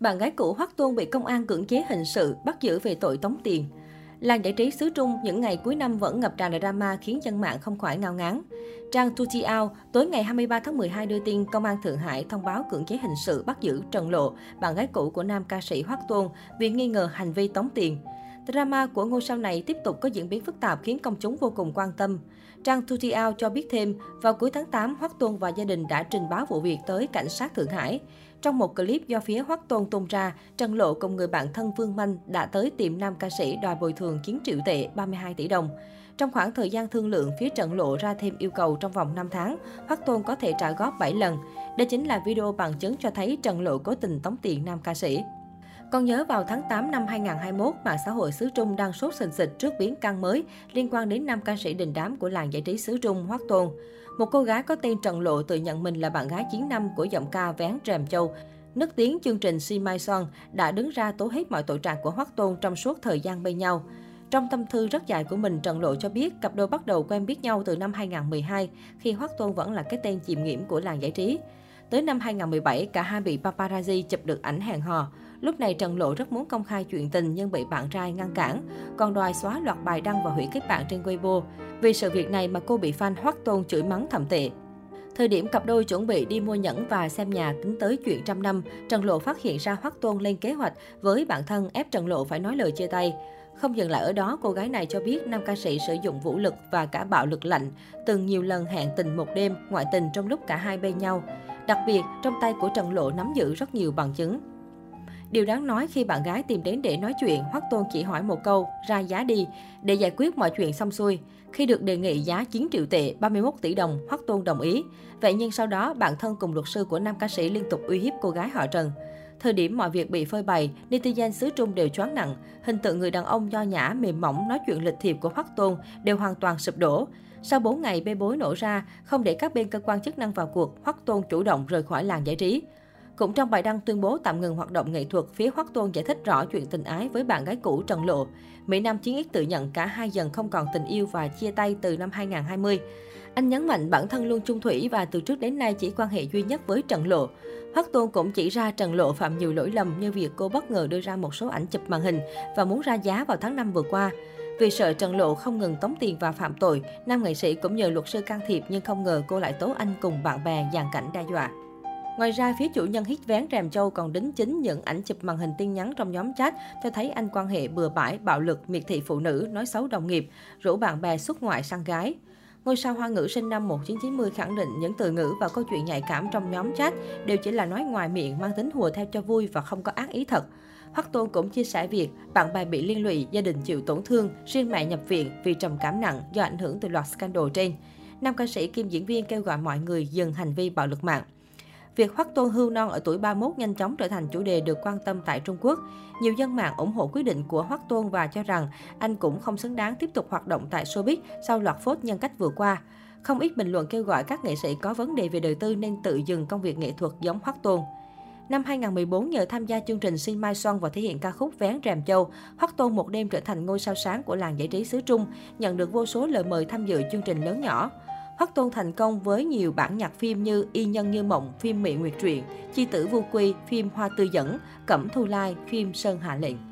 bạn gái cũ Hoắc Tôn bị công an cưỡng chế hình sự, bắt giữ về tội tống tiền. Làng giải trí xứ Trung những ngày cuối năm vẫn ngập tràn drama khiến dân mạng không khỏi ngao ngán. Trang Tutiao tối ngày 23 tháng 12 đưa tin Công an Thượng Hải thông báo cưỡng chế hình sự bắt giữ Trần Lộ, bạn gái cũ của nam ca sĩ Hoắc Tôn vì nghi ngờ hành vi tống tiền. Drama của ngôi sao này tiếp tục có diễn biến phức tạp khiến công chúng vô cùng quan tâm. Trang Tutiao cho biết thêm, vào cuối tháng 8, Hoắc Tôn và gia đình đã trình báo vụ việc tới cảnh sát Thượng Hải. Trong một clip do phía Hoắc Tôn tung ra, Trần Lộ cùng người bạn thân Phương Manh đã tới tìm nam ca sĩ đòi bồi thường 9 triệu tệ, 32 tỷ đồng. Trong khoảng thời gian thương lượng, phía Trần Lộ ra thêm yêu cầu trong vòng 5 tháng, Hoắc Tôn có thể trả góp 7 lần. Đây chính là video bằng chứng cho thấy Trần Lộ cố tình tống tiền nam ca sĩ. Còn nhớ vào tháng 8 năm 2021, mạng xã hội xứ Trung đang sốt sình sịch trước biến căn mới liên quan đến nam ca sĩ đình đám của làng giải trí xứ Trung Hoắc Tôn. Một cô gái có tên Trần Lộ tự nhận mình là bạn gái 9 năm của giọng ca Vén Rèm Châu, nức tiếng chương trình Si Mai Son, đã đứng ra tố hết mọi tội trạng của Hoắc Tôn trong suốt thời gian bên nhau. Trong tâm thư rất dài của mình, Trần Lộ cho biết cặp đôi bắt đầu quen biết nhau từ năm 2012 khi Hoắc Tôn vẫn là cái tên chìm nghiệm của làng giải trí. Tới năm 2017, cả hai bị paparazzi chụp được ảnh hẹn hò. Lúc này Trần Lộ rất muốn công khai chuyện tình nhưng bị bạn trai ngăn cản, còn đòi xóa loạt bài đăng và hủy kết bạn trên Weibo. Vì sự việc này mà cô bị fan Hoắc Tôn chửi mắng thậm tệ. Thời điểm cặp đôi chuẩn bị đi mua nhẫn và xem nhà tính tới chuyện trăm năm, Trần Lộ phát hiện ra Hoắc Tôn lên kế hoạch với bạn thân ép Trần Lộ phải nói lời chia tay. Không dừng lại ở đó, cô gái này cho biết nam ca sĩ sử dụng vũ lực và cả bạo lực lạnh, từng nhiều lần hẹn tình một đêm, ngoại tình trong lúc cả hai bên nhau. Đặc biệt, trong tay của Trần Lộ nắm giữ rất nhiều bằng chứng. Điều đáng nói khi bạn gái tìm đến để nói chuyện, Hoắc Tôn chỉ hỏi một câu, ra giá đi, để giải quyết mọi chuyện xong xuôi. Khi được đề nghị giá 9 triệu tệ, 31 tỷ đồng, Hoắc Tôn đồng ý. Vậy nhưng sau đó, bạn thân cùng luật sư của nam ca sĩ liên tục uy hiếp cô gái họ Trần. Thời điểm mọi việc bị phơi bày, netizen xứ Trung đều choáng nặng. Hình tượng người đàn ông nho nhã, mềm mỏng, nói chuyện lịch thiệp của Hoắc Tôn đều hoàn toàn sụp đổ. Sau 4 ngày bê bối nổ ra, không để các bên cơ quan chức năng vào cuộc, Hoắc Tôn chủ động rời khỏi làng giải trí. Cũng trong bài đăng tuyên bố tạm ngừng hoạt động nghệ thuật, phía Hoắc Tôn giải thích rõ chuyện tình ái với bạn gái cũ Trần Lộ. Mỹ Nam Chiến X tự nhận cả hai dần không còn tình yêu và chia tay từ năm 2020. Anh nhấn mạnh bản thân luôn chung thủy và từ trước đến nay chỉ quan hệ duy nhất với Trần Lộ. Hoắc Tôn cũng chỉ ra Trần Lộ phạm nhiều lỗi lầm như việc cô bất ngờ đưa ra một số ảnh chụp màn hình và muốn ra giá vào tháng 5 vừa qua. Vì sợ Trần Lộ không ngừng tống tiền và phạm tội, nam nghệ sĩ cũng nhờ luật sư can thiệp nhưng không ngờ cô lại tố anh cùng bạn bè dàn cảnh đe dọa. Ngoài ra, phía chủ nhân hit Vén Rèm Châu còn đính chính những ảnh chụp màn hình tin nhắn trong nhóm chat cho thấy anh quan hệ bừa bãi, bạo lực, miệt thị phụ nữ, nói xấu đồng nghiệp, rủ bạn bè xuất ngoại săn gái. Ngôi sao Hoa ngữ sinh năm 1990 khẳng định những từ ngữ và câu chuyện nhạy cảm trong nhóm chat đều chỉ là nói ngoài miệng, mang tính hùa theo cho vui và không có ác ý thật. Hoắc Tôn cũng chia sẻ việc bạn bè bị liên lụy, gia đình chịu tổn thương, riêng mẹ nhập viện vì trầm cảm nặng do ảnh hưởng từ loạt scandal trên. Nam ca sĩ kiêm diễn viên kêu gọi mọi người dừng hành vi bạo lực mạng. Việc Hoắc Tôn hưu non ở tuổi 31 nhanh chóng trở thành chủ đề được quan tâm tại Trung Quốc. Nhiều dân mạng ủng hộ quyết định của Hoắc Tôn và cho rằng anh cũng không xứng đáng tiếp tục hoạt động tại showbiz sau loạt phốt nhân cách vừa qua. Không ít bình luận kêu gọi các nghệ sĩ có vấn đề về đời tư nên tự dừng công việc nghệ thuật giống Hoắc Tôn. Năm 2014, nhờ tham gia chương trình Si Mai Son và thể hiện ca khúc Vén Rèm Châu, Hoắc Tôn một đêm trở thành ngôi sao sáng của làng giải trí xứ Trung, nhận được vô số lời mời tham dự chương trình lớn nhỏ. Hoắc Tôn thành công với nhiều bản nhạc phim như Y Nhân Như Mộng, phim Mị Nguyệt Truyện, Chi Tử Vu Quy, phim Hoa Tư Dẫn, Cẩm Thu Lai, phim Sơn Hạ Lệnh.